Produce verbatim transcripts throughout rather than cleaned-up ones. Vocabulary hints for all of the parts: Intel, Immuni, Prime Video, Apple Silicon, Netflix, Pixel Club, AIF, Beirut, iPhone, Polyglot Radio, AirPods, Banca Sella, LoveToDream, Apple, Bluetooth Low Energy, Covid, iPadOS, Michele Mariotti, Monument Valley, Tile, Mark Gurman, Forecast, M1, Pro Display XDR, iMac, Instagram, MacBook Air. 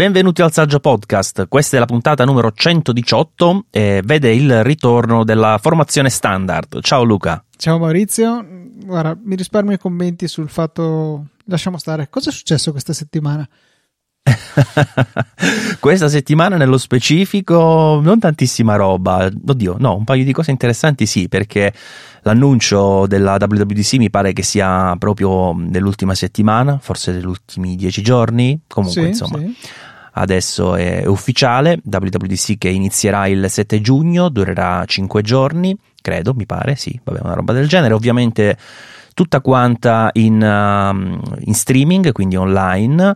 Benvenuti al Saggio Podcast, questa è la puntata numero centodiciotto e vede il ritorno della formazione standard. Ciao Luca. Ciao Maurizio, guarda, mi risparmio i commenti sul fatto, lasciamo stare, cosa è successo questa settimana? Questa settimana nello specifico non tantissima roba, oddio no, un paio di cose interessanti sì, perché l'annuncio della W W D C mi pare che sia proprio nell'ultima settimana, forse negli ultimi dieci giorni, comunque sì, insomma sì. Adesso è ufficiale, W W D C che inizierà il sette giugno, durerà cinque giorni credo, mi pare, sì, vabbè, una roba del genere, ovviamente tutta quanta in, uh, in streaming, quindi online.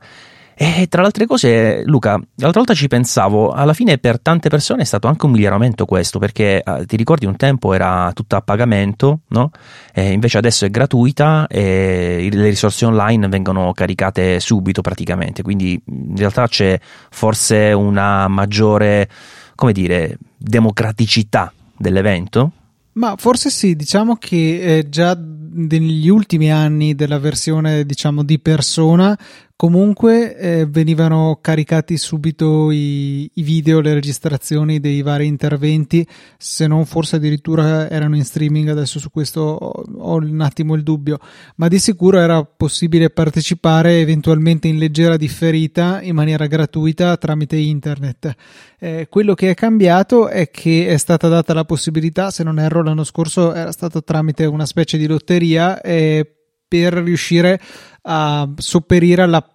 E tra le altre cose, Luca, l'altra volta ci pensavo, alla fine per tante persone è stato anche un miglioramento questo, perché eh, ti ricordi un tempo era tutta a pagamento, no? E invece adesso è gratuita e le risorse online vengono caricate subito praticamente, quindi in realtà c'è forse una maggiore, come dire, democraticità dell'evento? Ma forse sì, diciamo che eh, già negli ultimi anni della versione diciamo di persona comunque eh, venivano caricati subito i, i video, le registrazioni dei vari interventi, se non forse addirittura erano in streaming. Adesso su questo ho, ho un attimo il dubbio, ma di sicuro era possibile partecipare eventualmente in leggera differita in maniera gratuita tramite internet. Eh, quello che è cambiato è che è stata data la possibilità, se non erro l'anno scorso era stato tramite una specie di lotteria, eh, per riuscire a sopperire alla,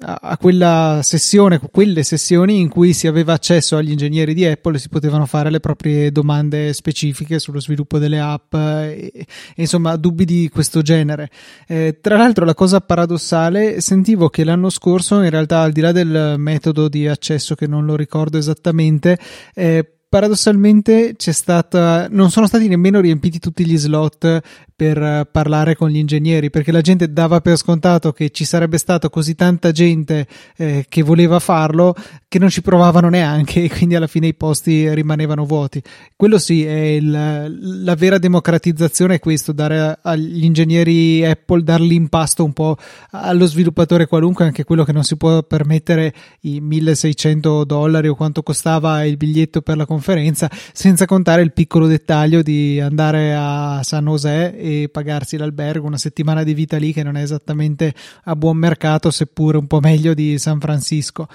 a quella sessione, quelle sessioni in cui si aveva accesso agli ingegneri di Apple e si potevano fare le proprie domande specifiche sullo sviluppo delle app e, e insomma dubbi di questo genere. Eh, tra l'altro la cosa paradossale, sentivo che l'anno scorso in realtà, al di là del metodo di accesso che non lo ricordo esattamente, eh, paradossalmente c'è stata, non sono stati nemmeno riempiti tutti gli slot per parlare con gli ingegneri, perché la gente dava per scontato che ci sarebbe stato così tanta gente eh, che voleva farlo che non ci provavano neanche, e quindi alla fine i posti rimanevano vuoti. Quello sì, è il, la vera democratizzazione è questo, dare agli ingegneri Apple, dar l'impasto un po' allo sviluppatore qualunque, anche quello che non si può permettere i milleseicento dollari o quanto costava il biglietto per la conferenza conferenza, senza contare il piccolo dettaglio di andare a San José e pagarsi l'albergo, una settimana di vita lì che non è esattamente a buon mercato, seppure un po' meglio di San Francisco.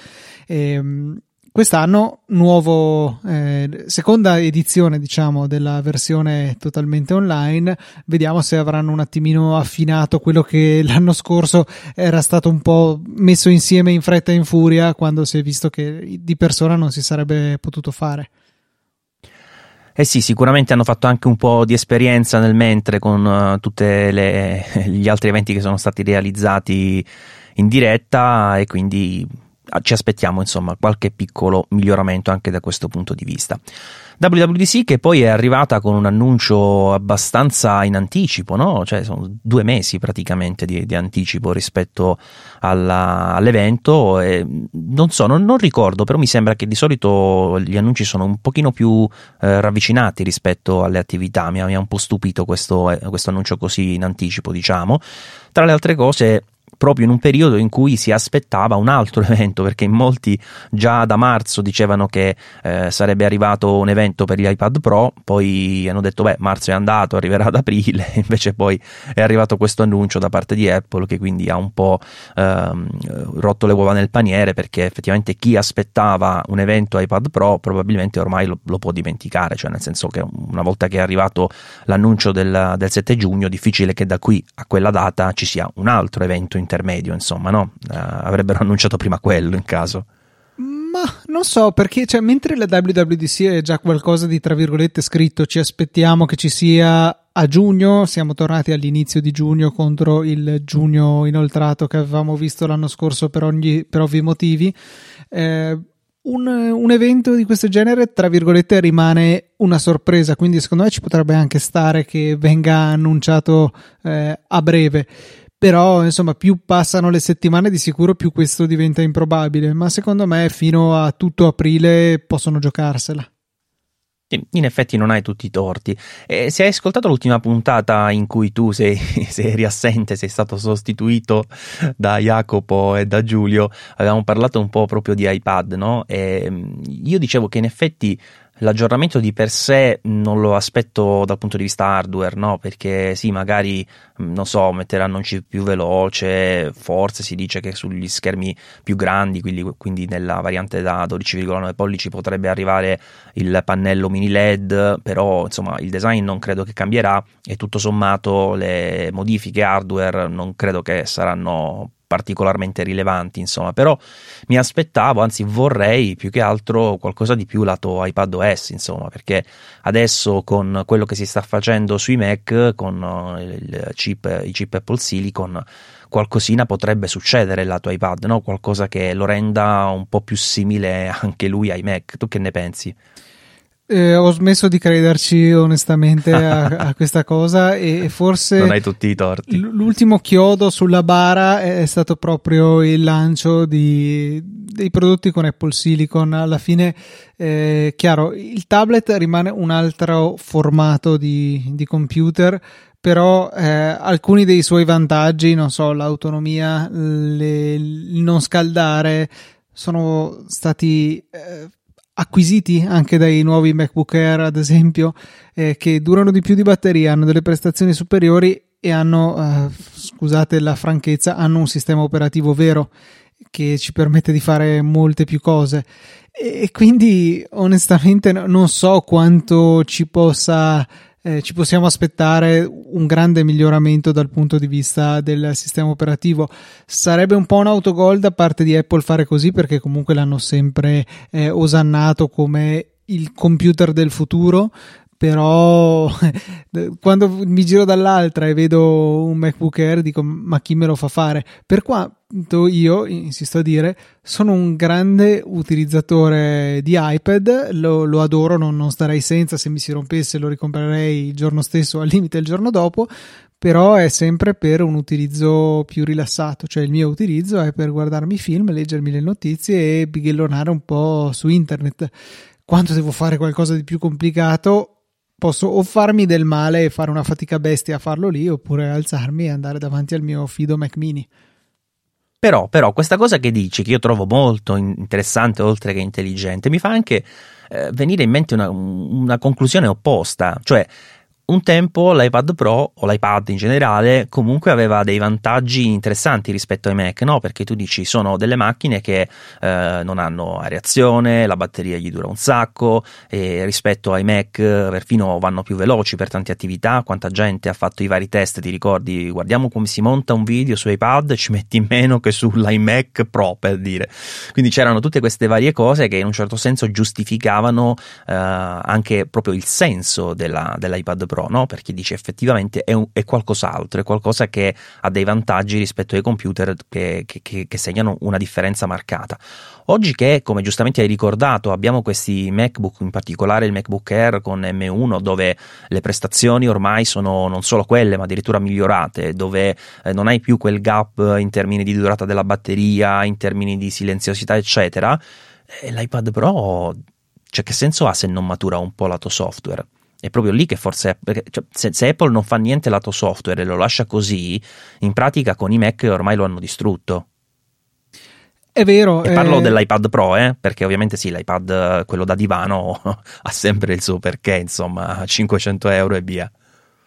Ehm, quest'anno nuovo, eh, seconda edizione diciamo della versione totalmente online, vediamo se avranno un attimino affinato quello che l'anno scorso era stato un po' messo insieme in fretta e in furia, quando si è visto che di persona non si sarebbe potuto fare. Eh sì, sicuramente hanno fatto anche un po' di esperienza nel mentre con uh, tutti gli altri eventi che sono stati realizzati in diretta, e quindi ci aspettiamo insomma qualche piccolo miglioramento anche da questo punto di vista. W W D C che poi è arrivata con un annuncio abbastanza in anticipo, no? Cioè sono due mesi praticamente di, di anticipo rispetto alla, all'evento, e non so, non, non ricordo, però mi sembra che di solito gli annunci sono un pochino più eh, ravvicinati rispetto alle attività. Mi ha, mi ha un po' stupito questo, eh, questo annuncio così in anticipo, diciamo, tra le altre cose proprio in un periodo in cui si aspettava un altro evento, perché in molti già da marzo dicevano che eh, sarebbe arrivato un evento per gli iPad Pro, poi hanno detto beh, marzo è andato, arriverà ad aprile, invece poi è arrivato questo annuncio da parte di Apple che quindi ha un po' ehm, rotto le uova nel paniere, perché effettivamente chi aspettava un evento iPad Pro probabilmente ormai lo, lo può dimenticare, cioè nel senso che una volta che è arrivato l'annuncio del, del sette giugno, difficile che da qui a quella data ci sia un altro evento intermedio, insomma, no? Uh, avrebbero annunciato prima quello in caso. Ma non so, perché cioè, mentre la W W D C è già qualcosa di tra virgolette scritto, ci aspettiamo che ci sia a giugno, siamo tornati all'inizio di giugno contro il giugno inoltrato che avevamo visto l'anno scorso per, ogni, per ovvi motivi. Eh, Un, un evento di questo genere tra virgolette rimane una sorpresa, quindi secondo me ci potrebbe anche stare che venga annunciato eh, a breve, però insomma più passano le settimane di sicuro più questo diventa improbabile, ma secondo me fino a tutto aprile possono giocarsela. In effetti non hai tutti i torti. E se hai ascoltato l'ultima puntata in cui tu sei, sei eri assente, sei stato sostituito da Jacopo e da Giulio, avevamo parlato un po' proprio di iPad, no? E io dicevo che in effetti l'aggiornamento di per sé non lo aspetto dal punto di vista hardware, no? Perché sì, magari, non so, metteranno un chip più veloce, forse si dice che sugli schermi più grandi, quindi, quindi nella variante da dodici virgola nove pollici potrebbe arrivare il pannello mini L E D, però insomma il design non credo che cambierà e tutto sommato le modifiche hardware non credo che saranno particolarmente rilevanti, insomma. Però mi aspettavo, anzi vorrei più che altro qualcosa di più lato iPadOS, insomma, perché adesso con quello che si sta facendo sui Mac con il chip, i chip Apple Silicon, qualcosina potrebbe succedere lato iPad, no? Qualcosa che lo renda un po' più simile anche lui ai Mac. Tu che ne pensi? Eh, ho smesso di crederci onestamente a, a questa cosa e forse non hai tutti i torti. L- l'ultimo chiodo sulla bara è, è stato proprio il lancio di, dei prodotti con Apple Silicon. Alla fine, eh, chiaro, il tablet rimane un altro formato di, di computer, però eh, alcuni dei suoi vantaggi, non so, l'autonomia, le, il non scaldare, sono stati... Eh, acquisiti anche dai nuovi MacBook Air, ad esempio, eh, che durano di più di batteria, hanno delle prestazioni superiori e hanno, eh, scusate la franchezza, hanno un sistema operativo vero che ci permette di fare molte più cose. E, e quindi onestamente no, non so quanto ci possa eh, ci possiamo aspettare un grande miglioramento dal punto di vista del sistema operativo. Sarebbe un po' un autogol da parte di Apple fare così, perché comunque l'hanno sempre eh, osannato come il computer del futuro, però quando mi giro dall'altra e vedo un MacBook Air dico: ma chi me lo fa fare? Per quanto io, insisto a dire, sono un grande utilizzatore di iPad, lo, lo adoro, non, non starei senza, se mi si rompesse lo ricomprerei il giorno stesso, al limite il giorno dopo, però è sempre per un utilizzo più rilassato, cioè il mio utilizzo è per guardarmi film, leggermi le notizie e bighellonare un po' su internet. Quando devo fare qualcosa di più complicato posso o farmi del male e fare una fatica bestia a farlo lì, oppure alzarmi e andare davanti al mio fido Mac Mini. Però, però questa cosa che dici, che io trovo molto interessante oltre che intelligente, mi fa anche eh, venire in mente una, una conclusione opposta. Cioè, un tempo l'iPad Pro o l'iPad in generale comunque aveva dei vantaggi interessanti rispetto ai Mac, no? Perché tu dici sono delle macchine che eh, non hanno areazione, la batteria gli dura un sacco, e rispetto ai Mac perfino vanno più veloci per tante attività. Quanta gente ha fatto i vari test, ti ricordi? Guardiamo come si monta un video su iPad, ci metti meno che sull'iMac Pro, per dire. Quindi c'erano tutte queste varie cose che in un certo senso giustificavano eh, anche proprio il senso della, dell'iPad Pro. Pro, no? Perché dice effettivamente è, un, è qualcos'altro, è qualcosa che ha dei vantaggi rispetto ai computer che, che, che segnano una differenza marcata. Oggi che, come giustamente hai ricordato, abbiamo questi MacBook, in particolare il MacBook Air con M uno, dove le prestazioni ormai sono non solo quelle ma addirittura migliorate, dove eh, non hai più quel gap in termini di durata della batteria, in termini di silenziosità eccetera, e l'iPad Pro, cioè, che senso ha se non matura un po' lato software? È proprio lì che forse, perché, cioè, se, se Apple non fa niente lato software e lo lascia così, in pratica con i Mac ormai lo hanno distrutto. È vero. E è... parlo dell'iPad Pro, eh, perché ovviamente sì, l'iPad, quello da divano, ha sempre il suo perché, insomma, cinquecento euro e via.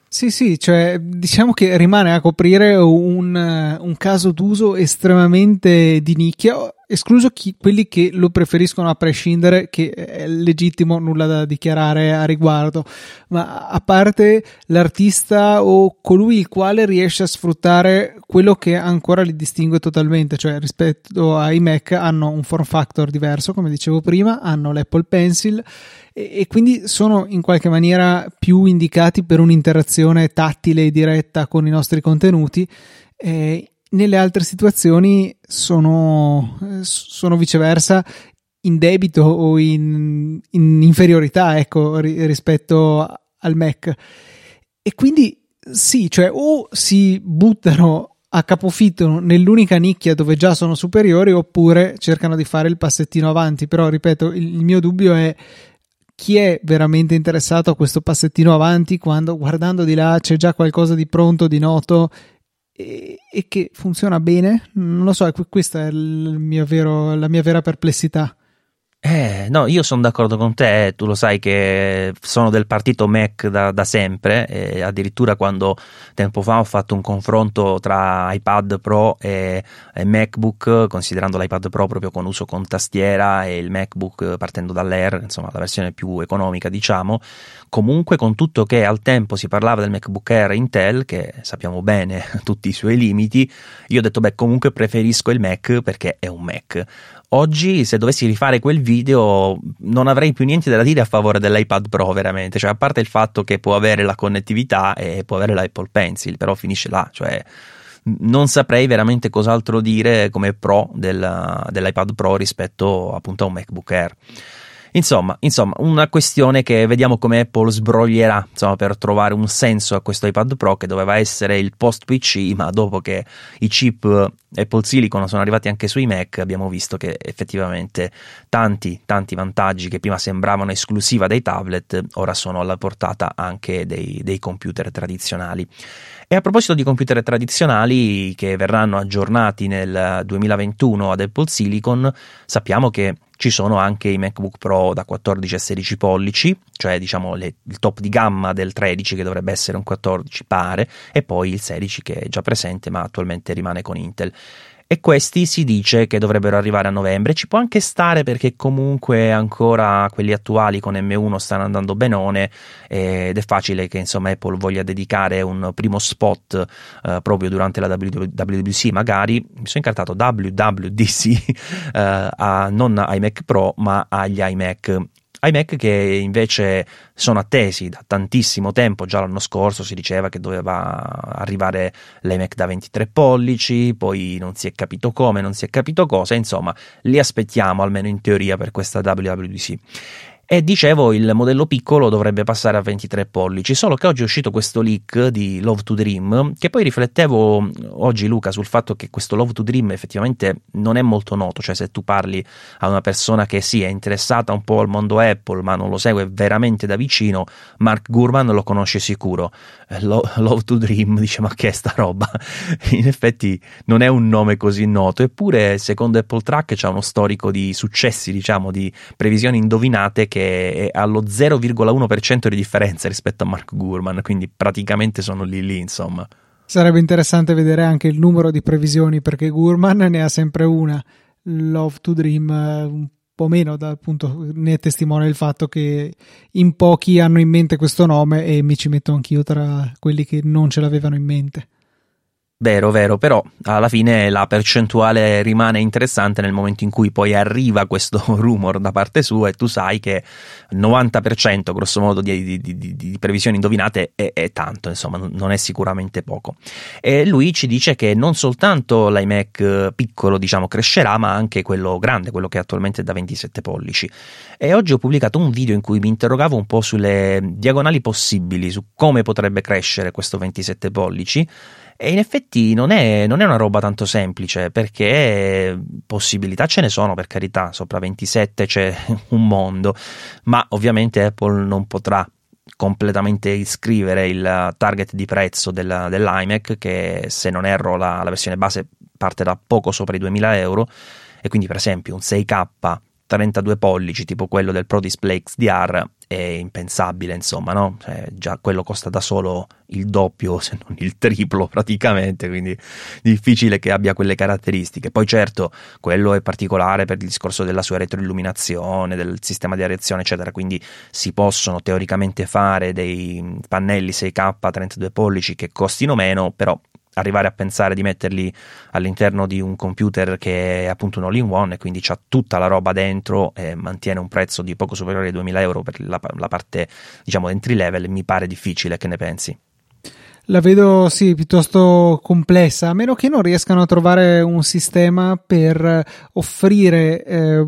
Sì, sì, cioè diciamo che rimane a coprire un, un caso d'uso estremamente di nicchia, escluso chi, quelli che lo preferiscono a prescindere, che è legittimo, nulla da dichiarare a riguardo, ma a parte l'artista o colui il quale riesce a sfruttare quello che ancora li distingue totalmente, cioè rispetto ai Mac hanno un form factor diverso, come dicevo prima, hanno l'Apple Pencil e, e quindi sono in qualche maniera più indicati per un'interazione tattile e diretta con i nostri contenuti. eh, Nelle altre situazioni sono, sono viceversa in debito o in, in inferiorità, ecco, ri, rispetto al Mac. E quindi sì, cioè o si buttano a capofitto nell'unica nicchia dove già sono superiori, oppure cercano di fare il passettino avanti. Però ripeto, il mio dubbio è chi è veramente interessato a questo passettino avanti quando, guardando di là, c'è già qualcosa di pronto, di noto e, e che funziona bene? Non lo so, questa è il mio vero, la mia vera perplessità. Eh, no, io sono d'accordo con te, tu lo sai che sono del partito Mac da, da sempre, e addirittura quando tempo fa ho fatto un confronto tra iPad Pro e, e MacBook, considerando l'iPad Pro proprio con uso con tastiera e il MacBook partendo dall'Air, insomma la versione più economica diciamo, comunque con tutto che al tempo si parlava del MacBook Air Intel, che sappiamo bene tutti i suoi limiti, io ho detto beh comunque preferisco il Mac perché è un Mac. Oggi se dovessi rifare quel video non avrei più niente da dire a favore dell'iPad Pro veramente, cioè a parte il fatto che può avere la connettività e può avere l'Apple Pencil, però finisce là, cioè non saprei veramente cos'altro dire come pro del, dell'iPad Pro rispetto appunto a un MacBook Air. Insomma, insomma, una questione che vediamo come Apple sbroglierà, insomma, per trovare un senso a questo iPad Pro che doveva essere il post P C, ma dopo che i chip Apple Silicon sono arrivati anche sui Mac abbiamo visto che effettivamente tanti, tanti vantaggi che prima sembravano esclusiva dei tablet ora sono alla portata anche dei, dei computer tradizionali. E a proposito di computer tradizionali che verranno aggiornati nel duemilaventuno ad Apple Silicon, sappiamo che ci sono anche i MacBook Pro da quattordici a sedici pollici, cioè diciamo le, il top di gamma del tredici che dovrebbe essere un quattordici pare, e poi il sedici che è già presente ma attualmente rimane con Intel. E questi si dice che dovrebbero arrivare a novembre, ci può anche stare perché comunque ancora quelli attuali con M uno stanno andando benone ed è facile che insomma Apple voglia dedicare un primo spot eh, proprio durante la W W D C, magari mi sono incartato W W D C eh, a, non ai Mac Pro ma agli iMac iMac che invece sono attesi da tantissimo tempo. Già l'anno scorso si diceva che doveva arrivare l'iMac da ventitré pollici, poi non si è capito come, non si è capito cosa, insomma li aspettiamo almeno in teoria per questa W W D C. E dicevo il modello piccolo dovrebbe passare a ventitré pollici, solo che oggi è uscito questo leak di LoveToDream che poi riflettevo oggi, Luca, sul fatto che questo LoveToDream effettivamente non è molto noto, cioè se tu parli a una persona che sì è interessata un po' al mondo Apple ma non lo segue veramente da vicino, Mark Gurman lo conosce sicuro. Lo, LoveToDream dice ma che è sta roba? In effetti non è un nome così noto, eppure secondo Apple Track c'è uno storico di successi, diciamo di previsioni indovinate, che che è allo zero virgola uno per cento di differenza rispetto a Mark Gurman, quindi praticamente sono lì lì, insomma. Sarebbe interessante vedere anche il numero di previsioni perché Gurman ne ha sempre una, LoveToDream un po' meno, da, appunto ne è testimone il fatto che in pochi hanno in mente questo nome e mi ci metto anch'io tra quelli che non ce l'avevano in mente. Vero, vero, però alla fine la percentuale rimane interessante nel momento in cui poi arriva questo rumor da parte sua e tu sai che il novanta per cento grosso modo di, di, di, di previsioni indovinate è, è tanto, insomma non è sicuramente poco. E lui ci dice che non soltanto l'iMac piccolo diciamo crescerà ma anche quello grande, quello che attualmente è da ventisette pollici. E oggi ho pubblicato un video in cui mi interrogavo un po' sulle diagonali possibili, su come potrebbe crescere questo ventisette pollici. E in effetti non è, non è una roba tanto semplice, perché possibilità ce ne sono, per carità, sopra ventisette c'è un mondo, ma ovviamente Apple non potrà completamente iscrivere il target di prezzo della, dell'iMac, che se non erro la, la versione base parte da poco sopra i duemila euro, e quindi per esempio un sei K trentadue pollici tipo quello del Pro Display X D R è impensabile, insomma, no? Cioè, già quello costa da solo il doppio se non il triplo praticamente, quindi difficile che abbia quelle caratteristiche. Poi certo quello è particolare per il discorso della sua retroilluminazione, del sistema di areazione eccetera, quindi si possono teoricamente fare dei pannelli sei K trentadue pollici che costino meno, però arrivare a pensare di metterli all'interno di un computer che è appunto un all-in-one e quindi c'ha tutta la roba dentro e mantiene un prezzo di poco superiore ai duemila euro per la, la parte diciamo entry level, mi pare difficile. Che ne pensi? La vedo sì piuttosto complessa, a meno che non riescano a trovare un sistema per offrire eh,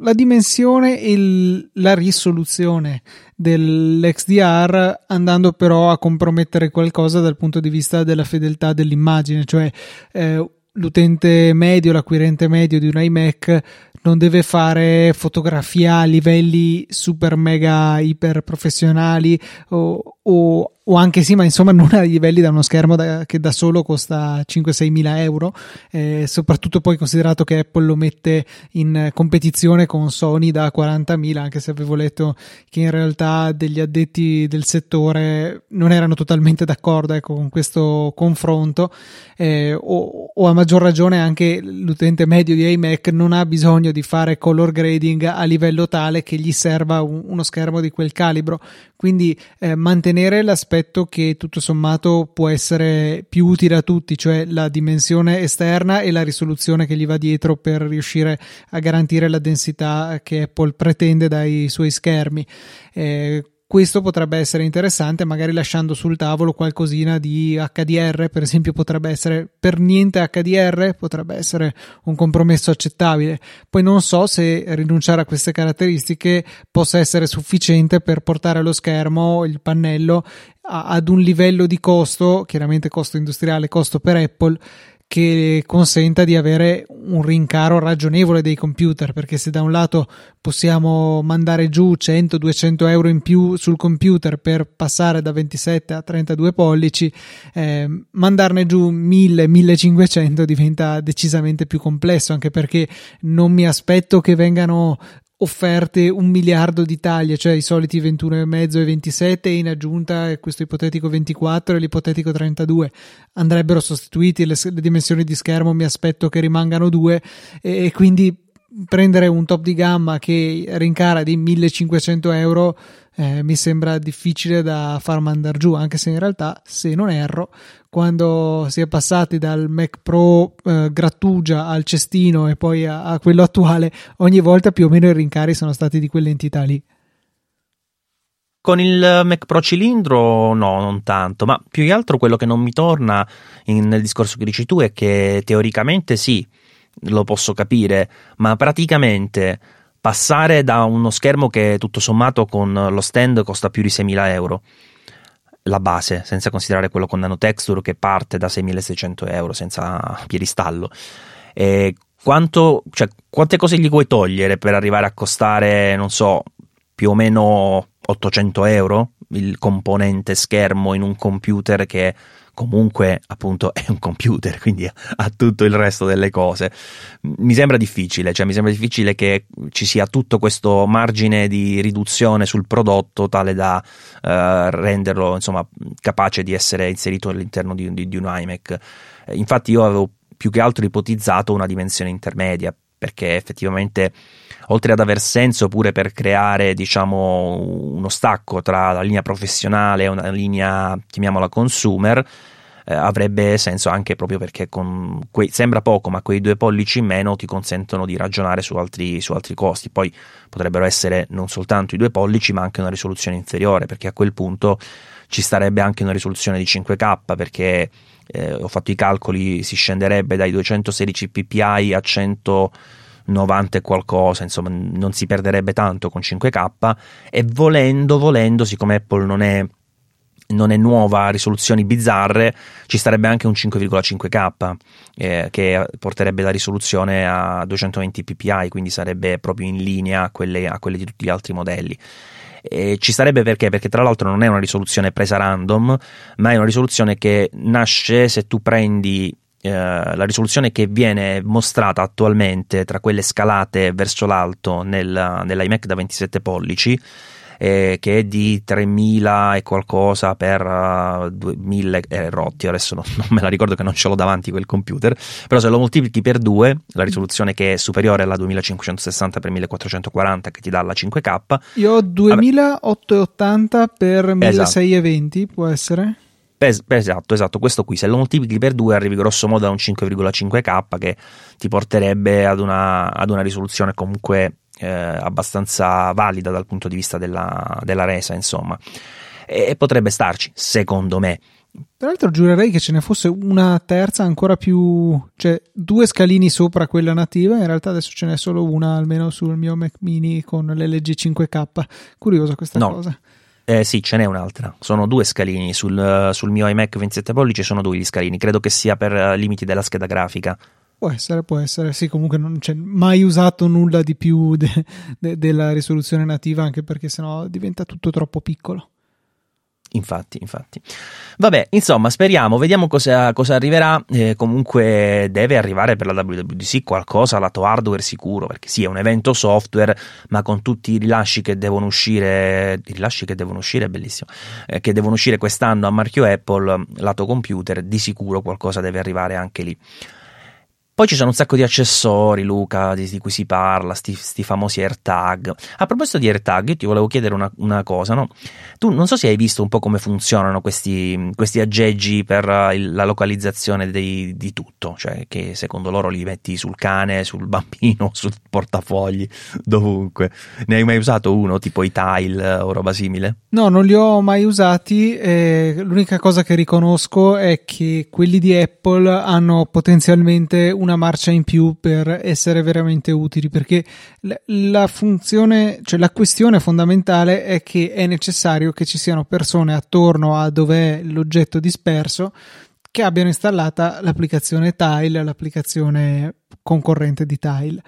la dimensione e il, la risoluzione dell'X D R andando però a compromettere qualcosa dal punto di vista della fedeltà dell'immagine, cioè eh, l'utente medio, l'acquirente medio di un iMac non deve fare fotografia a livelli super mega iper professionali o, o, o anche sì, ma insomma non a livelli da uno schermo da, che da solo costa cinque sei mila euro, eh, soprattutto poi considerato che Apple lo mette in competizione con Sony da quarantamila, anche se avevo letto che in realtà degli addetti del settore non erano totalmente d'accordo, ecco, con questo confronto, eh, o, o a maggior ragione anche l'utente medio di iMac non ha bisogno di fare color grading a livello tale che gli serva un, uno schermo di quel calibro, quindi eh, mantenere l'aspetto che tutto sommato può essere più utile a tutti, cioè la dimensione esterna e la risoluzione che gli va dietro per riuscire a garantire la densità che Apple pretende dai suoi schermi. Eh, Questo potrebbe essere interessante, magari lasciando sul tavolo qualcosina di acca di erre, per esempio potrebbe essere per niente acca di erre, potrebbe essere un compromesso accettabile. Poi non so se rinunciare a queste caratteristiche possa essere sufficiente per portare lo schermo, il pannello, a, ad un livello di costo, chiaramente costo industriale, costo per Apple, che consenta di avere un rincaro ragionevole dei computer, perché se da un lato possiamo mandare giù cento duecento euro in più sul computer per passare da ventisette a trentadue pollici, eh, mandarne giù mille millecinquecento diventa decisamente più complesso, anche perché non mi aspetto che vengano offerte un miliardo di taglie, cioè i soliti ventuno e mezzo e ventisette, e in aggiunta questo ipotetico ventiquattro e l'ipotetico trentadue. Andrebbero sostituiti, le, le dimensioni di schermo mi aspetto che rimangano due, e, e quindi prendere un top di gamma che rincara di millecinquecento euro eh, mi sembra difficile da far mandare giù, anche se in realtà, se non erro, quando si è passati dal Mac Pro eh, grattugia al cestino e poi a, a quello attuale, ogni volta più o meno i rincari sono stati di quell'entità lì. Con il Mac Pro cilindro no, non tanto, ma più che altro quello che non mi torna in, nel discorso che dici tu è che teoricamente sì, lo posso capire, ma praticamente passare da uno schermo che tutto sommato con lo stand costa più di seimila euro, la base, senza considerare quello con nanotexture che parte da seimilaseicento euro senza piedistallo, e quanto, cioè, quante cose gli puoi togliere per arrivare a costare, non so, più o meno ottocento euro il componente schermo in un computer che comunque appunto è un computer, quindi ha tutto il resto delle cose. Mi sembra difficile, cioè mi sembra difficile che ci sia tutto questo margine di riduzione sul prodotto tale da eh, renderlo insomma capace di essere inserito all'interno di, di, di un iMac. Infatti io avevo più che altro ipotizzato una dimensione intermedia, perché effettivamente oltre ad aver senso pure per creare, diciamo, uno stacco tra la linea professionale e una linea, chiamiamola consumer, eh, avrebbe senso anche proprio perché con quei, sembra poco, ma quei due pollici in meno ti consentono di ragionare su altri, su altri costi. Poi potrebbero essere non soltanto i due pollici, ma anche una risoluzione inferiore, perché a quel punto ci starebbe anche una risoluzione di cinque K, perché eh, ho fatto i calcoli, si scenderebbe dai duecentosedici ppi a centonovanta e qualcosa, insomma non si perderebbe tanto con cinque K, e volendo volendo, siccome Apple non è non è nuova a risoluzioni bizzarre, ci starebbe anche un cinque virgola cinque K eh, che porterebbe la risoluzione a duecentoventi ppi, quindi sarebbe proprio in linea a quelle, a quelle di tutti gli altri modelli. E ci sarebbe perché? Perché tra l'altro non è una risoluzione presa random, ma è una risoluzione che nasce se tu prendi eh, la risoluzione che viene mostrata attualmente tra quelle scalate verso l'alto nel, nell'iMac da ventisette pollici, eh, che è di tremila e qualcosa per uh, duemila eh, rotti, adesso non, non me la ricordo, che non ce l'ho davanti quel computer, però se lo moltiplichi per due, la risoluzione che è superiore alla duemilacinquecentosessanta per millequattrocentoquaranta che ti dà la cinque K, io ho duemilaottocentottanta per milleseicento venti, esatto. Può essere? Esatto, esatto, questo qui, se lo moltiplichi per due arrivi grosso modo a un cinque virgola cinque K che ti porterebbe ad una, ad una risoluzione comunque eh, abbastanza valida dal punto di vista della, della resa, insomma, e, e potrebbe starci, secondo me. Tra l'altro giurerei che ce ne fosse una terza ancora più, cioè due scalini sopra quella nativa, in realtà adesso ce n'è solo una almeno sul mio Mac Mini con l'L G cinque K, curiosa questa no. cosa. Eh, sì, ce n'è un'altra, sono due scalini sul, sul mio iMac ventisette pollici, sono due gli scalini, credo che sia per limiti della scheda grafica. Può essere, può essere, sì, comunque non c'è mai usato nulla di più de- de- della risoluzione nativa, anche perché sennò diventa tutto troppo piccolo. Infatti, infatti. Vabbè, insomma, speriamo, vediamo cosa, cosa arriverà. Eh, comunque deve arrivare per la W W D C qualcosa lato hardware sicuro, perché sì, è un evento software, ma con tutti i rilasci che devono uscire, i rilasci che devono uscire, bellissimo, eh, che devono uscire quest'anno a marchio Apple, lato computer, di sicuro qualcosa deve arrivare anche lì. Poi ci sono un sacco di accessori, Luca, di, di cui si parla, sti, sti famosi AirTag. A proposito di AirTag, io ti volevo chiedere una, una cosa, no? Tu non so se hai visto un po' come funzionano questi, questi aggeggi per il, la localizzazione dei, di tutto, cioè che secondo loro li metti sul cane, sul bambino, sul portafogli, dovunque. Ne hai mai usato uno, tipo i Tile o roba simile? No, non li ho mai usati. Eh, l'unica cosa che riconosco è che quelli di Apple hanno potenzialmente un una marcia in più per essere veramente utili, perché la funzione, cioè la questione fondamentale è che è necessario che ci siano persone attorno a dov'è l'oggetto disperso che abbiano installata l'applicazione Tile, l'applicazione concorrente di Tile.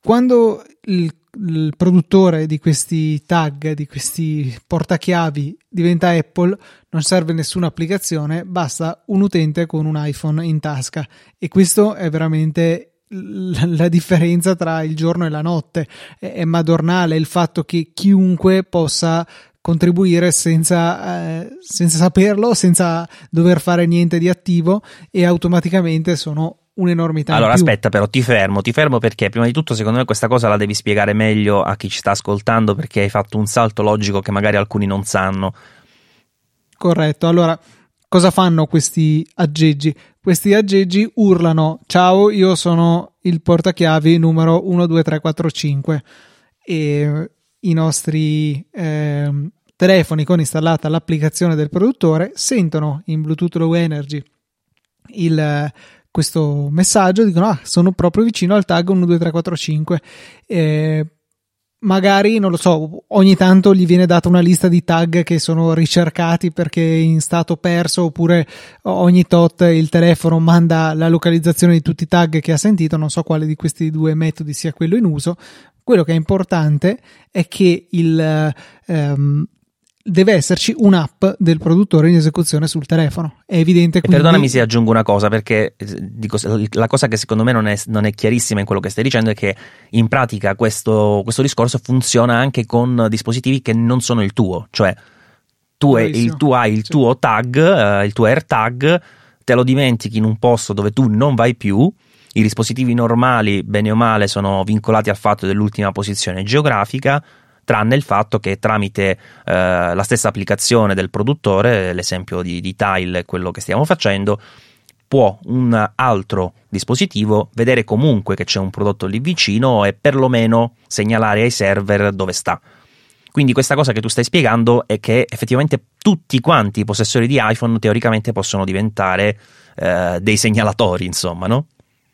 Quando il, il produttore di questi tag, di questi portachiavi diventa Apple, non serve nessuna applicazione, basta un utente con un iPhone in tasca, e questo è veramente la, la differenza tra il giorno e la notte. È, è madornale il fatto che chiunque possa contribuire senza, eh, senza saperlo, senza dover fare niente di attivo, e automaticamente sono un'enormità. Allora aspetta, però ti fermo, ti fermo perché prima di tutto secondo me questa cosa la devi spiegare meglio a chi ci sta ascoltando, perché hai fatto un salto logico che magari alcuni non sanno. Corretto. Allora, cosa fanno questi aggeggi? Questi aggeggi urlano: ciao, io sono il portachiavi numero uno due tre quattro cinque, e i nostri eh, telefoni con installata l'applicazione del produttore sentono in Bluetooth Low Energy il questo messaggio, dicono: ah, sono proprio vicino al tag uno due tre quattro cinque. Eh, magari, non lo so, ogni tanto gli viene data una lista di tag che sono ricercati perché in stato perso, oppure ogni tot il telefono manda la localizzazione di tutti i tag che ha sentito. Non so quale di questi due metodi sia quello in uso. Quello che è importante è che il ehm, deve esserci un'app del produttore in esecuzione sul telefono. È evidente. Quindi... Perdonami se aggiungo una cosa, perché dico, la cosa che secondo me non è, non è chiarissima in quello che stai dicendo è che in pratica questo, questo discorso funziona anche con dispositivi che non sono il tuo, cioè tu, è, il, tu hai il tuo sì. tag, eh, il tuo AirTag, te lo dimentichi in un posto dove tu non vai più. I dispositivi normali, bene o male, sono vincolati al fatto dell'ultima posizione geografica, tranne il fatto che tramite eh, la stessa applicazione del produttore, l'esempio di, di Tile, quello che stiamo facendo, può un altro dispositivo vedere comunque che c'è un prodotto lì vicino e perlomeno segnalare ai server dove sta. Quindi questa cosa che tu stai spiegando è che effettivamente tutti quanti i possessori di iPhone teoricamente possono diventare eh, dei segnalatori, insomma, no?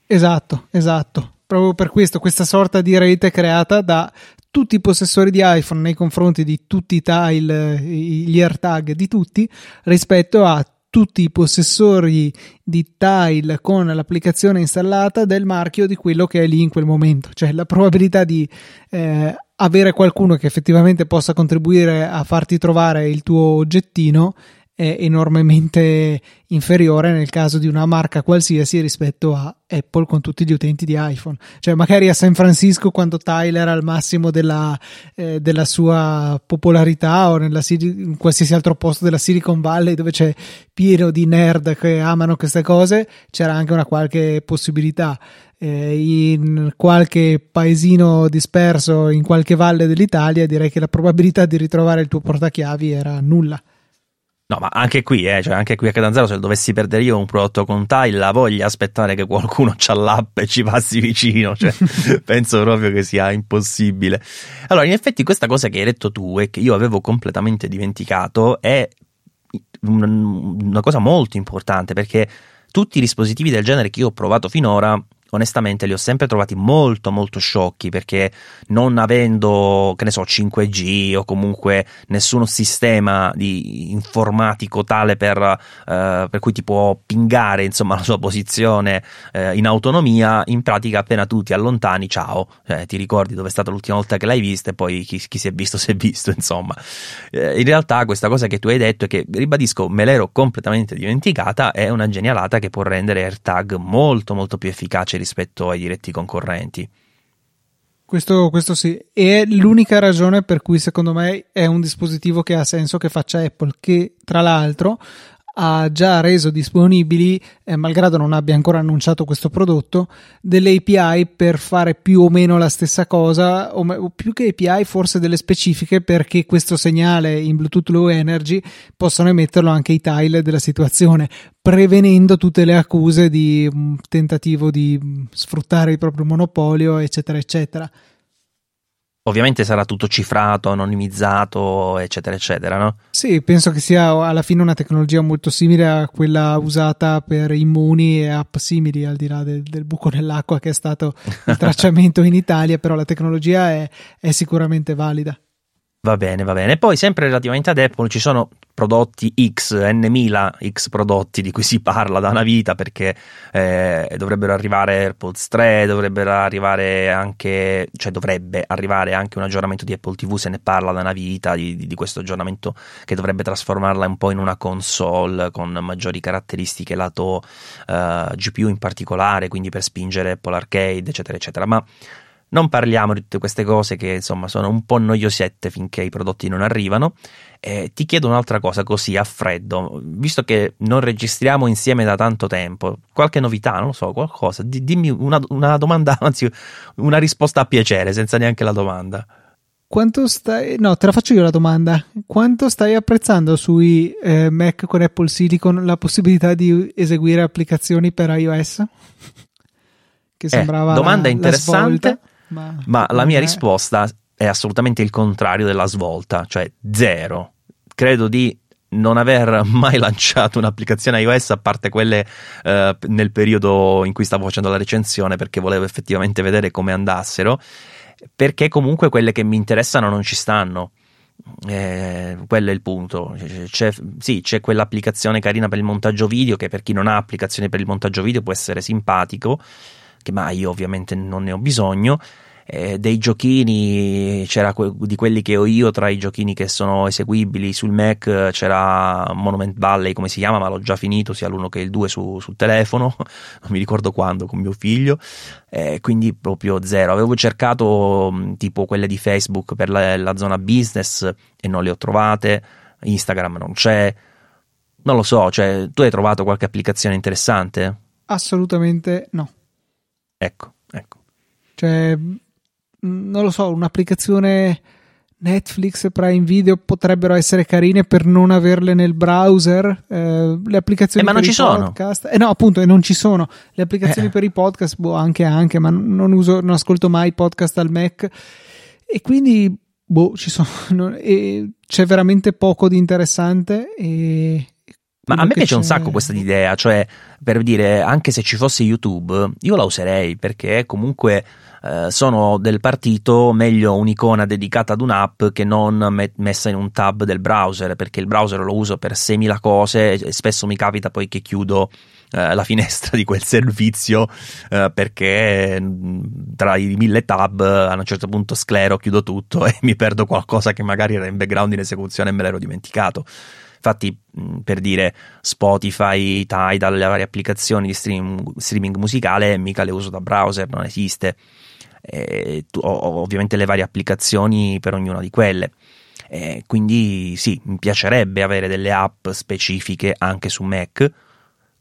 Esatto, esatto. Proprio per questo, questa sorta di rete creata da tutti i possessori di iPhone nei confronti di tutti i Tile, gli AirTag di tutti, rispetto a tutti i possessori di Tile con l'applicazione installata del marchio di quello che è lì in quel momento. Cioè la probabilità di eh, avere qualcuno che effettivamente possa contribuire a farti trovare il tuo oggettino è enormemente inferiore nel caso di una marca qualsiasi rispetto a Apple con tutti gli utenti di iPhone. Cioè magari a San Francisco, quando Tile era al massimo della, eh, della sua popolarità, o nella, in qualsiasi altro posto della Silicon Valley dove c'è pieno di nerd che amano queste cose, c'era anche una qualche possibilità. Eh, in qualche paesino disperso, in qualche valle dell'Italia, direi che la probabilità di ritrovare il tuo portachiavi era nulla. No, ma anche qui, eh, cioè anche qui a Catanzaro, se dovessi perdere io un prodotto con Tile, la voglio aspettare che qualcuno c'ha l'app e ci passi vicino, cioè, penso proprio che sia impossibile. Allora, in effetti questa cosa che hai detto tu e che io avevo completamente dimenticato è una cosa molto importante, perché tutti i dispositivi del genere che io ho provato finora onestamente li ho sempre trovati molto molto sciocchi, perché non avendo, che ne so, cinque G o comunque nessun sistema di informatico tale per, eh, per cui ti può pingare insomma la sua posizione eh, in autonomia, in pratica appena tu ti allontani, ciao, cioè, ti ricordi dove è stata l'ultima volta che l'hai vista e poi chi, chi si è visto si è visto, insomma. Eh, in realtà questa cosa che tu hai detto, e che ribadisco me l'ero completamente dimenticata, è una genialata che può rendere AirTag molto molto più efficace rispetto ai diretti concorrenti. Questo, questo sì, è l'unica ragione per cui secondo me è un dispositivo che ha senso che faccia Apple, che tra l'altro ha già reso disponibili, eh, malgrado non abbia ancora annunciato questo prodotto, delle A P I per fare più o meno la stessa cosa, o, o più che A P I forse delle specifiche, perché questo segnale in Bluetooth Low Energy possono emetterlo anche i Tile della situazione, prevenendo tutte le accuse di un tentativo di sfruttare il proprio monopolio, eccetera eccetera. Ovviamente sarà tutto cifrato, anonimizzato, eccetera eccetera, no? Sì, penso che sia alla fine una tecnologia molto simile a quella usata per Immuni e app simili, al di là del, del buco nell'acqua che è stato il tracciamento in Italia, però la tecnologia è, è sicuramente valida. Va bene, va bene. Poi sempre relativamente ad Apple ci sono prodotti X, N mille X prodotti di cui si parla da una vita, perché eh, dovrebbero arrivare AirPods tre, dovrebbero arrivare anche, cioè dovrebbe arrivare anche un aggiornamento di Apple ti vu, se ne parla da una vita di, di, di questo aggiornamento che dovrebbe trasformarla un po' in una console con maggiori caratteristiche lato eh, G P U in particolare, quindi per spingere Apple Arcade, eccetera eccetera. Ma non parliamo di tutte queste cose che insomma sono un po' noiosette finché i prodotti non arrivano. Eh, ti chiedo un'altra cosa così a freddo, visto che non registriamo insieme da tanto tempo, qualche novità, non lo so, qualcosa, D- dimmi una, una domanda, anzi una risposta a piacere senza neanche la domanda. Quanto stai, no, te la faccio io la domanda, quanto stai apprezzando sui eh, Mac con Apple Silicon la possibilità di eseguire applicazioni per iOS? Che sembrava eh, domanda la, interessante la svolta. Ma, Ma la mia è... risposta è assolutamente il contrario della svolta, cioè zero. Credo di non aver mai lanciato un'applicazione iOS, a parte quelle eh, nel periodo in cui stavo facendo la recensione, perché volevo effettivamente vedere come andassero, perché comunque quelle che mi interessano non ci stanno. Eh, quello è il punto. C'è, sì, c'è quell'applicazione carina per il montaggio video, che per chi non ha applicazioni per il montaggio video può essere simpatico, che ma io ovviamente non ne ho bisogno. Eh, dei giochini, c'era que- di quelli che ho io, tra i giochini che sono eseguibili sul Mac c'era Monument Valley, come si chiama, ma l'ho già finito sia l'uno che il due su- sul telefono, non mi ricordo quando, con mio figlio. Eh, quindi proprio zero. Avevo cercato mh, tipo quelle di Facebook per la-, la zona business e non le ho trovate, Instagram non c'è, non lo so, cioè tu hai trovato qualche applicazione interessante? Assolutamente no. Ecco, ecco. Cioè, non lo so, un'applicazione Netflix e Prime Video potrebbero essere carine per non averle nel browser. Eh, le applicazioni eh, ma per non i ci podcast. Sono. Eh no, appunto, e non ci sono. Le applicazioni eh. per i podcast, boh, anche anche, ma non uso, non ascolto mai podcast al Mac. E quindi, boh, ci sono. Non, e c'è veramente poco di interessante. E ma a me piace c'è... un sacco questa idea, cioè per dire, anche se ci fosse YouTube io la userei, perché comunque eh, sono del partito meglio un'icona dedicata ad un'app che non met- messa in un tab del browser, perché il browser lo uso per seimila cose e spesso mi capita poi che chiudo eh, la finestra di quel servizio eh, perché tra i mille tab a un certo punto sclero, chiudo tutto e mi perdo qualcosa che magari era in background in esecuzione e me l'ero dimenticato. Infatti, per dire, Spotify, Tidal, le varie applicazioni di stream, streaming musicale mica le uso da browser, non esiste. E tu, ho ovviamente le varie applicazioni per ognuna di quelle. E quindi sì, mi piacerebbe avere delle app specifiche anche su Mac.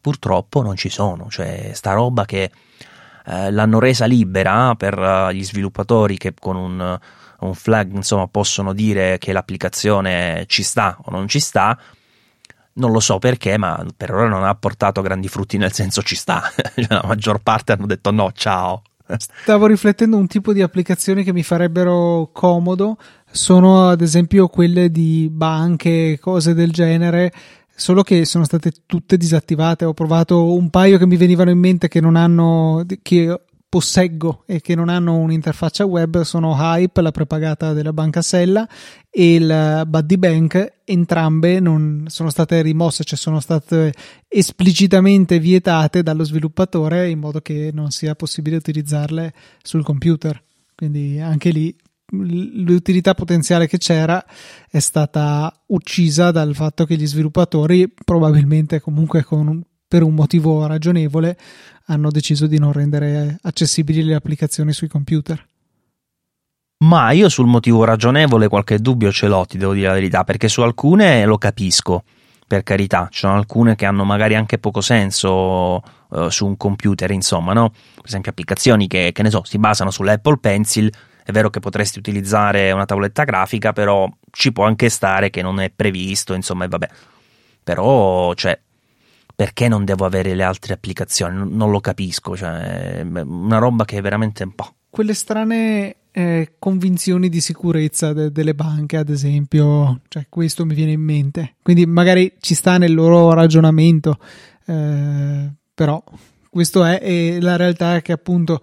Purtroppo non ci sono, cioè sta roba che eh, l'hanno resa libera per uh, gli sviluppatori che con un... un flag, insomma, possono dire che l'applicazione ci sta o non ci sta, non lo so perché, ma per ora non ha portato grandi frutti, nel senso ci sta, la maggior parte hanno detto no, ciao. Stavo riflettendo un tipo di applicazioni che mi farebbero comodo, sono ad esempio quelle di banche, cose del genere, solo che sono state tutte disattivate. Ho provato un paio che mi venivano in mente che non hanno, che posseggo e che non hanno un'interfaccia web, sono Hype, la prepagata della Banca Sella, e la Buddy Bank. Entrambe non sono state rimosse, cioè sono state esplicitamente vietate dallo sviluppatore in modo che non sia possibile utilizzarle sul computer. Quindi anche lì l'utilità potenziale che c'era è stata uccisa dal fatto che gli sviluppatori, probabilmente comunque con un, per un motivo ragionevole, hanno deciso di non rendere accessibili le applicazioni sui computer. Ma io sul motivo ragionevole qualche dubbio ce l'ho, ti devo dire la verità, perché su alcune lo capisco, per carità, ci sono alcune che hanno magari anche poco senso eh, su un computer, insomma, no? Per esempio applicazioni che, che ne so, si basano sull'Apple Pencil. È vero che potresti utilizzare una tavoletta grafica, però ci può anche stare che non è previsto, insomma, e vabbè. Però, cioè, perché non devo avere le altre applicazioni? Non lo capisco, cioè, una roba che è veramente un po'... Quelle strane eh, convinzioni di sicurezza de- delle banche, ad esempio, cioè, questo mi viene in mente. Quindi magari ci sta nel loro ragionamento, eh, però questo è, e la realtà è che appunto...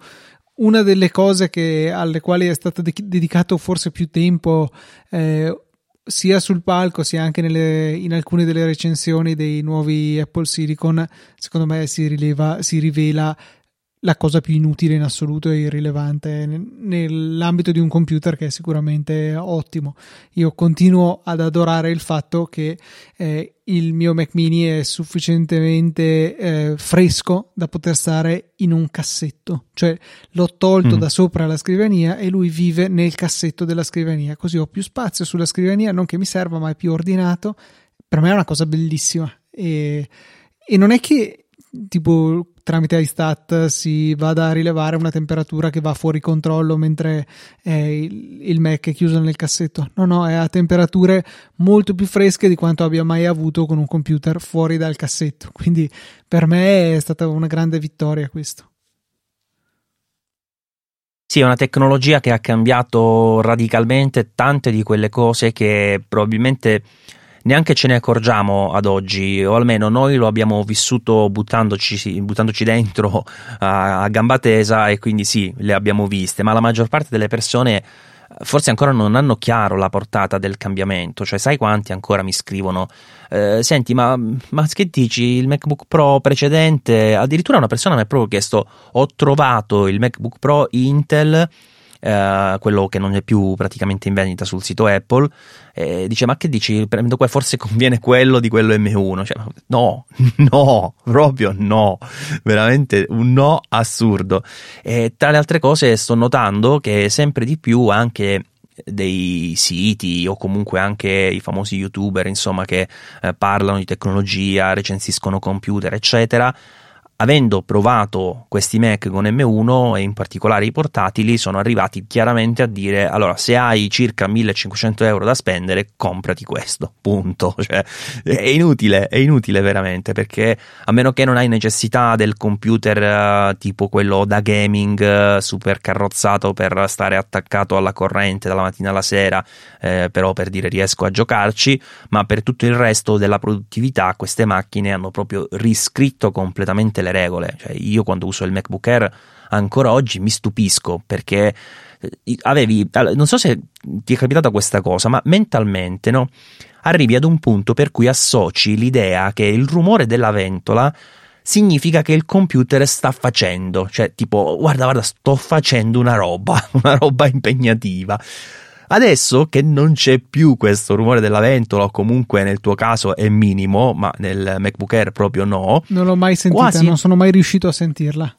Una delle cose che, alle quali è stato de- dedicato forse più tempo eh, sia sul palco sia anche nelle, in alcune delle recensioni dei nuovi Apple Silicon, secondo me si, rileva, si rivela la cosa più inutile in assoluto e irrilevante nell'ambito di un computer che è sicuramente ottimo. Io continuo ad adorare il fatto che eh, il mio Mac Mini è sufficientemente eh, fresco da poter stare in un cassetto, cioè l'ho tolto mm. da sopra la scrivania e lui vive nel cassetto della scrivania, così ho più spazio sulla scrivania, non che mi serva, ma è più ordinato. Per me è una cosa bellissima, e, e non è che tipo tramite iStat si vada a rilevare una temperatura che va fuori controllo mentre eh, il, il Mac è chiuso nel cassetto. No, no, è a temperature molto più fresche di quanto abbia mai avuto con un computer fuori dal cassetto. Quindi per me è stata una grande vittoria questo. Sì, è una tecnologia che ha cambiato radicalmente tante di quelle cose che probabilmente... neanche ce ne accorgiamo ad oggi, o almeno noi lo abbiamo vissuto buttandoci, buttandoci dentro a, a gamba tesa, e quindi sì, le abbiamo viste, ma la maggior parte delle persone forse ancora non hanno chiaro la portata del cambiamento. Cioè, sai quanti ancora mi scrivono eh, senti ma, ma che dici il MacBook Pro precedente? Addirittura una persona mi ha proprio chiesto: ho trovato il MacBook Pro Intel, Uh, quello che non è più praticamente in vendita sul sito Apple, eh, dice: ma che dici, prendo qua, forse conviene quello di quello M uno. Cioè, no, no, proprio no, veramente un no assurdo. E tra le altre cose sto notando che sempre di più anche dei siti, o comunque anche i famosi youtuber, insomma, che eh, parlano di tecnologia, recensiscono computer eccetera, avendo provato questi Mac con M uno e in particolare i portatili, sono arrivati chiaramente a dire: allora, se hai circa millecinquecento euro da spendere, comprati questo, punto. Cioè, è inutile, è inutile veramente, perché a meno che non hai necessità del computer eh, tipo quello da gaming, eh, super carrozzato per stare attaccato alla corrente dalla mattina alla sera, eh, però per dire riesco a giocarci, ma per tutto il resto della produttività queste macchine hanno proprio riscritto completamente le regole. Cioè, io quando uso il MacBook Air ancora oggi mi stupisco, perché avevi, non so se ti è capitata questa cosa, ma mentalmente, no, arrivi ad un punto per cui associ l'idea che il rumore della ventola significa che il computer sta facendo, cioè tipo guarda guarda sto facendo una roba, una roba impegnativa. Adesso che non c'è più questo rumore della ventola, o comunque nel tuo caso è minimo, ma nel MacBook Air proprio no. Non l'ho mai sentita, quasi... non sono mai riuscito a sentirla.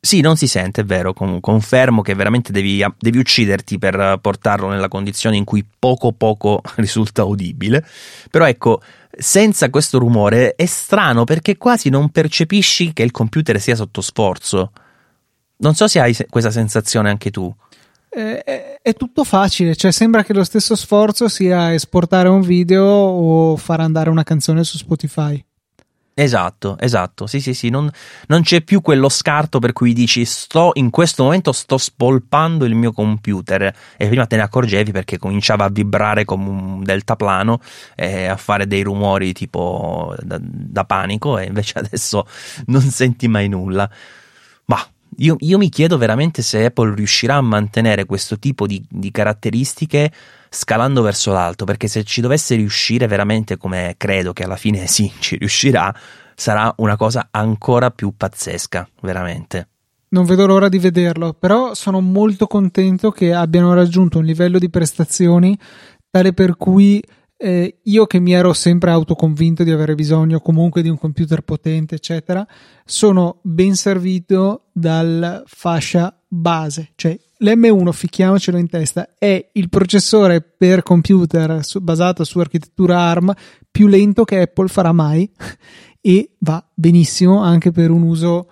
Sì, non si sente, è vero, confermo che veramente devi, devi ucciderti per portarlo nella condizione in cui poco poco risulta udibile. Però ecco, senza questo rumore è strano, perché quasi non percepisci che il computer sia sotto sforzo. Non so se hai questa sensazione anche tu. È tutto facile, cioè sembra che lo stesso sforzo sia esportare un video o far andare una canzone su Spotify. Esatto, esatto, sì sì sì, non, non c'è più quello scarto per cui dici sto in questo momento sto spolpando il mio computer, e prima te ne accorgevi perché cominciava a vibrare come un deltaplano, eh, a fare dei rumori tipo da, da panico, e invece adesso non senti mai nulla. Ma io, io mi chiedo veramente se Apple riuscirà a mantenere questo tipo di, di caratteristiche scalando verso l'alto, perché se ci dovesse riuscire veramente, come credo che alla fine sì ci riuscirà, sarà una cosa ancora più pazzesca, veramente. Non vedo l'ora di vederlo, però sono molto contento che abbiano raggiunto un livello di prestazioni tale per cui eh, io, che mi ero sempre autoconvinto di avere bisogno comunque di un computer potente eccetera, sono ben servito dal fascia base, cioè l'M uno, ficchiamocelo in testa, è il processore per computer su, basato su architettura ARM più lento che Apple farà mai, e va benissimo anche per un uso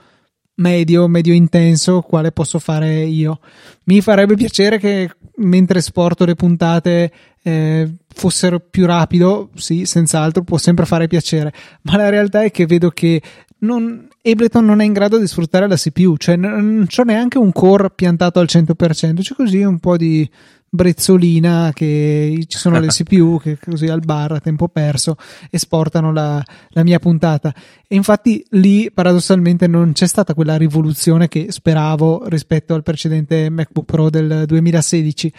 medio, medio intenso, quale posso fare io. Mi farebbe piacere che mentre esporto le puntate eh, fossero più rapido, sì, senz'altro, può sempre fare piacere, ma la realtà è che vedo che Non, Ableton non è in grado di sfruttare la C P U, cioè non c'ho neanche un core piantato al cento per cento, c'è così un po' di brezzolina, che ci sono le C P U che così al bar a tempo perso esportano la, la mia puntata, e infatti lì paradossalmente non c'è stata quella rivoluzione che speravo rispetto al precedente MacBook Pro del duemilasedici.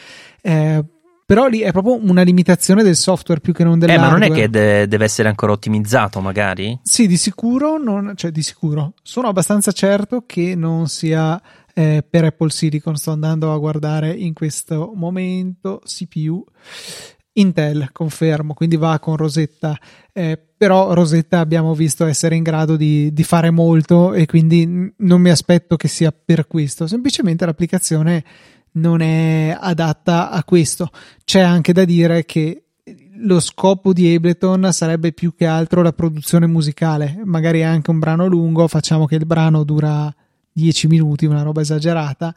eh, Però lì è proprio una limitazione del software più che non dell'hardware. Eh, ma non è che de- deve essere ancora ottimizzato, magari? Sì, di sicuro, non, cioè di sicuro. Sono abbastanza certo che non sia eh, per Apple Silicon. Sto andando a guardare in questo momento C P U Intel, confermo, quindi va con Rosetta. Eh, però Rosetta abbiamo visto essere in grado di, di fare molto, e quindi non mi aspetto che sia per questo. Semplicemente l'applicazione non è adatta a questo. C'è anche da dire che lo scopo di Ableton sarebbe più che altro la produzione musicale, magari anche un brano lungo, facciamo che il brano dura dieci minuti, una roba esagerata,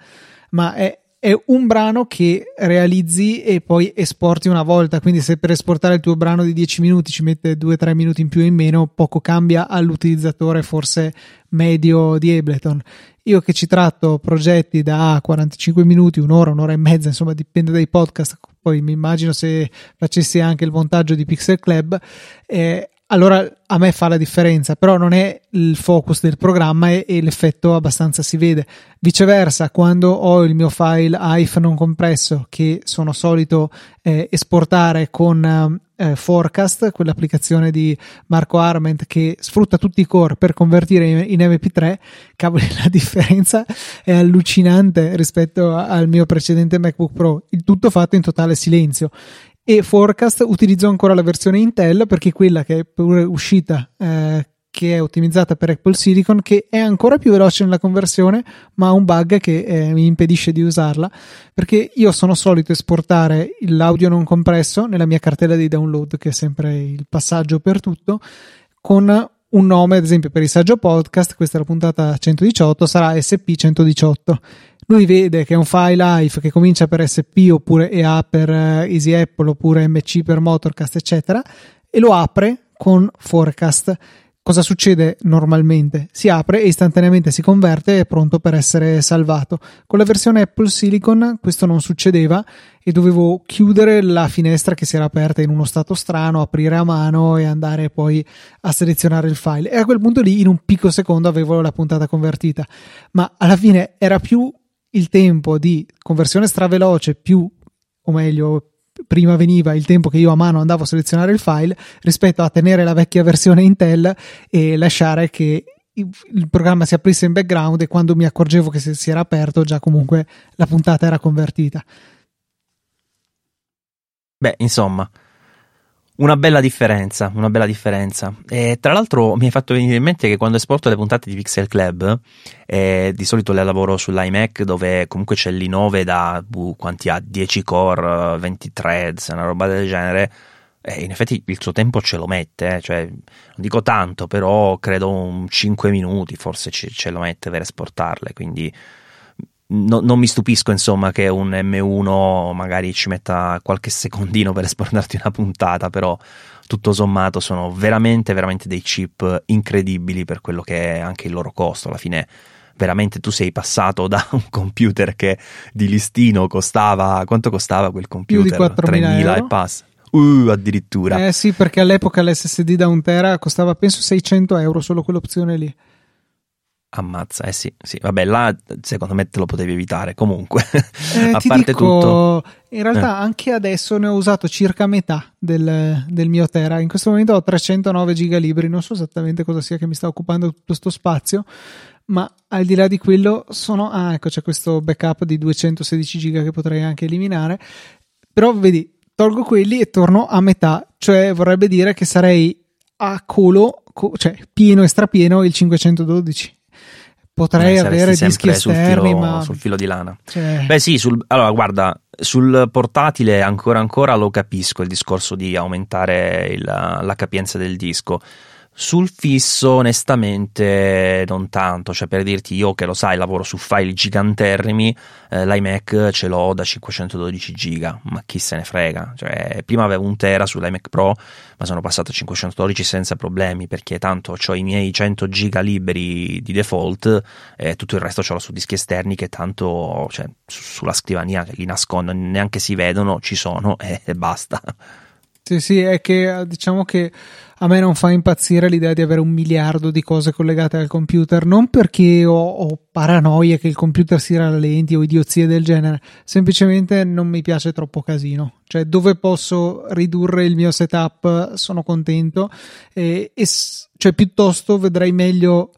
ma è, è un brano che realizzi e poi esporti una volta, quindi se per esportare il tuo brano di dieci minuti ci mette due tre minuti in più o in meno, poco cambia all'utilizzatore forse medio di Ableton. Io che ci tratto progetti da quarantacinque minuti, un'ora, un'ora e mezza, insomma dipende dai podcast, poi mi immagino se facessi anche il montaggio di Pixel Club, eh, allora a me fa la differenza, però non è il focus del programma, e, e l'effetto abbastanza si vede. Viceversa, quando ho il mio file A I F non compresso, che sono solito eh, esportare con eh, Forecast, quell'applicazione di Marco Arment che sfrutta tutti i core per convertire in, in M P tre, cavoli, la differenza è allucinante rispetto a, al mio precedente MacBook Pro, il tutto fatto in totale silenzio. E Forecast utilizzo ancora la versione Intel, perché quella che è pure uscita, eh, che è ottimizzata per Apple Silicon, che è ancora più veloce nella conversione, ma ha un bug che eh, mi impedisce di usarla, perché io sono solito esportare l'audio non compresso nella mia cartella dei download, che è sempre il passaggio per tutto, con un nome, ad esempio per il Saggio Podcast, questa è la puntata centodiciotto, sarà S P centodiciotto. Lui vede che è un file A I F che comincia per S P, oppure E A per Easy Apple, oppure M C per Motorcast eccetera, e lo apre con Forecast. Cosa succede normalmente? Si apre e istantaneamente si converte e è pronto per essere salvato. Con la versione Apple Silicon questo non succedeva, e dovevo chiudere la finestra che si era aperta in uno stato strano, aprire a mano e andare poi a selezionare il file, e a quel punto lì in un picosecondo avevo la puntata convertita. Ma alla fine era più il tempo di conversione straveloce, più, o meglio, prima veniva il tempo che io a mano andavo a selezionare il file, rispetto a tenere la vecchia versione Intel e lasciare che il programma si aprisse in background, e quando mi accorgevo che si era aperto già comunque la puntata era convertita. Beh, insomma, una bella differenza, una bella differenza. E tra l'altro mi hai fatto venire in mente che quando esporto le puntate di Pixel Club, eh, di solito le lavoro sull'iMac, dove comunque c'è l'i nove da uh, quanti ha? dieci core, venti threads, una roba del genere, eh, in effetti il suo tempo ce lo mette, eh, cioè non dico tanto, però credo un cinque minuti forse ce, ce lo mette per esportarle, quindi no, non mi stupisco insomma che un M uno magari ci metta qualche secondino per esportarti una puntata, però tutto sommato sono veramente veramente dei chip incredibili per quello che è anche il loro costo. Alla fine veramente tu sei passato da un computer che di listino costava, quanto costava quel computer? tremila e passa. Uh, addirittura. Eh sì, perché all'epoca l'esse esse di da un tera costava penso seicento euro solo quell'opzione lì. Ammazza, eh sì, sì, vabbè, là secondo me te lo potevi evitare comunque. Eh, a ti parte dico, tutto. In realtà eh. anche adesso ne ho usato circa metà del, del mio tera. In questo momento ho trecentonove giga libri, non so esattamente cosa sia che mi sta occupando tutto questo spazio, ma al di là di quello sono, ah ecco, c'è questo backup di duecentosedici giga che potrei anche eliminare, però vedi, tolgo quelli e torno a metà, cioè vorrebbe dire che sarei a colo, co- cioè pieno e strapieno il cinquecentododici. Potrei eh, avere dischi esterni, sul filo, ma sul filo di lana. Cioè... Beh sì, sul, allora guarda, sul portatile ancora ancora lo capisco il discorso di aumentare il, la capienza del disco. Sul fisso onestamente non tanto, cioè per dirti, io che lo sai lavoro su file giganterrimi, eh, l'iMac ce l'ho da cinquecentododici giga, ma chi se ne frega, cioè prima avevo un tera sull'iMac Pro ma sono passato a cinquecentododici senza problemi, perché tanto ho i miei cento giga liberi di default e tutto il resto ce l'ho su dischi esterni che tanto, cioè, sulla scrivania, che li nascondo, neanche si vedono, ci sono e basta. Sì, sì, è che diciamo che a me non fa impazzire l'idea di avere un miliardo di cose collegate al computer, non perché ho, ho paranoie che il computer si rallenti o idiozie del genere, semplicemente non mi piace troppo casino, cioè dove posso ridurre il mio setup sono contento, e, e cioè piuttosto vedrei meglio,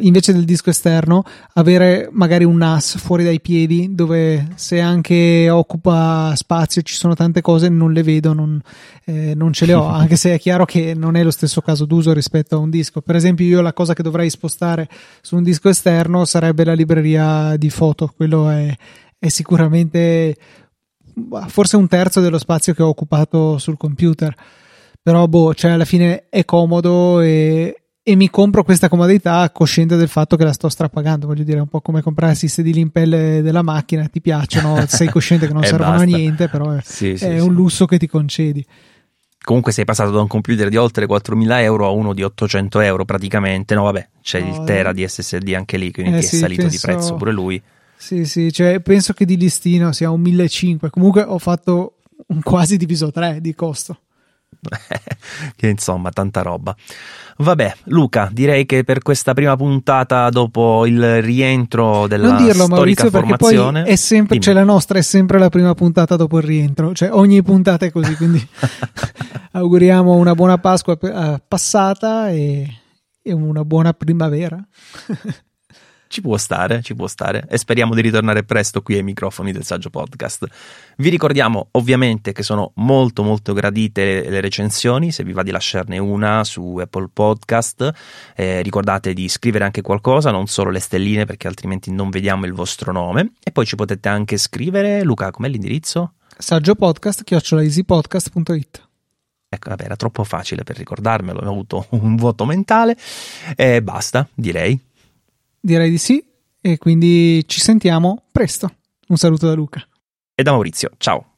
invece del disco esterno, avere magari un NAS fuori dai piedi dove, se anche occupa spazio, ci sono tante cose, non le vedo, non, eh, non ce le ho, anche se è chiaro che non è lo stesso caso d'uso rispetto a un disco. Per esempio io la cosa che dovrei spostare su un disco esterno sarebbe la libreria di foto, quello è, è sicuramente forse un terzo dello spazio che ho occupato sul computer, però boh, cioè alla fine è comodo e E mi compro questa comodità cosciente del fatto che la sto strapagando. Voglio dire, è un po' come comprarsi i sedili in pelle della macchina, ti piacciono, sei cosciente che non servono basta. a niente, però sì, è sì, un sì. lusso che ti concedi. Comunque sei passato da un computer di oltre quattromila euro a uno di ottocento euro praticamente, no vabbè, c'è no, il tera di esse esse di anche lì, quindi eh, ti è sì, salito penso... di prezzo pure lui. Sì, sì, cioè penso che di listino sia un millecinquecento, comunque ho fatto un quasi diviso tre di costo. Che insomma, tanta roba. Vabbè, Luca, direi che per questa prima puntata, dopo il rientro della non dirlo, storica Maurizio, formazione, perché poi è sempre, cioè la nostra è sempre la prima puntata dopo il rientro, cioè ogni puntata è così, quindi auguriamo una buona Pasqua passata e, e una buona primavera. Ci può stare, ci può stare, e speriamo di ritornare presto qui ai microfoni del Saggio Podcast. Vi ricordiamo ovviamente che sono molto molto gradite le recensioni, se vi va di lasciarne una su Apple Podcast, eh, ricordate di scrivere anche qualcosa, non solo le stelline, perché altrimenti non vediamo il vostro nome, e poi ci potete anche scrivere. Luca, com'è l'indirizzo? saggio podcast chiocciola easy podcast punto it. Ecco, vabbè, era troppo facile per ricordarmelo, ho avuto un vuoto mentale e eh, basta, direi. Direi di sì, e quindi ci sentiamo presto. Un saluto da Luca. E da Maurizio, ciao.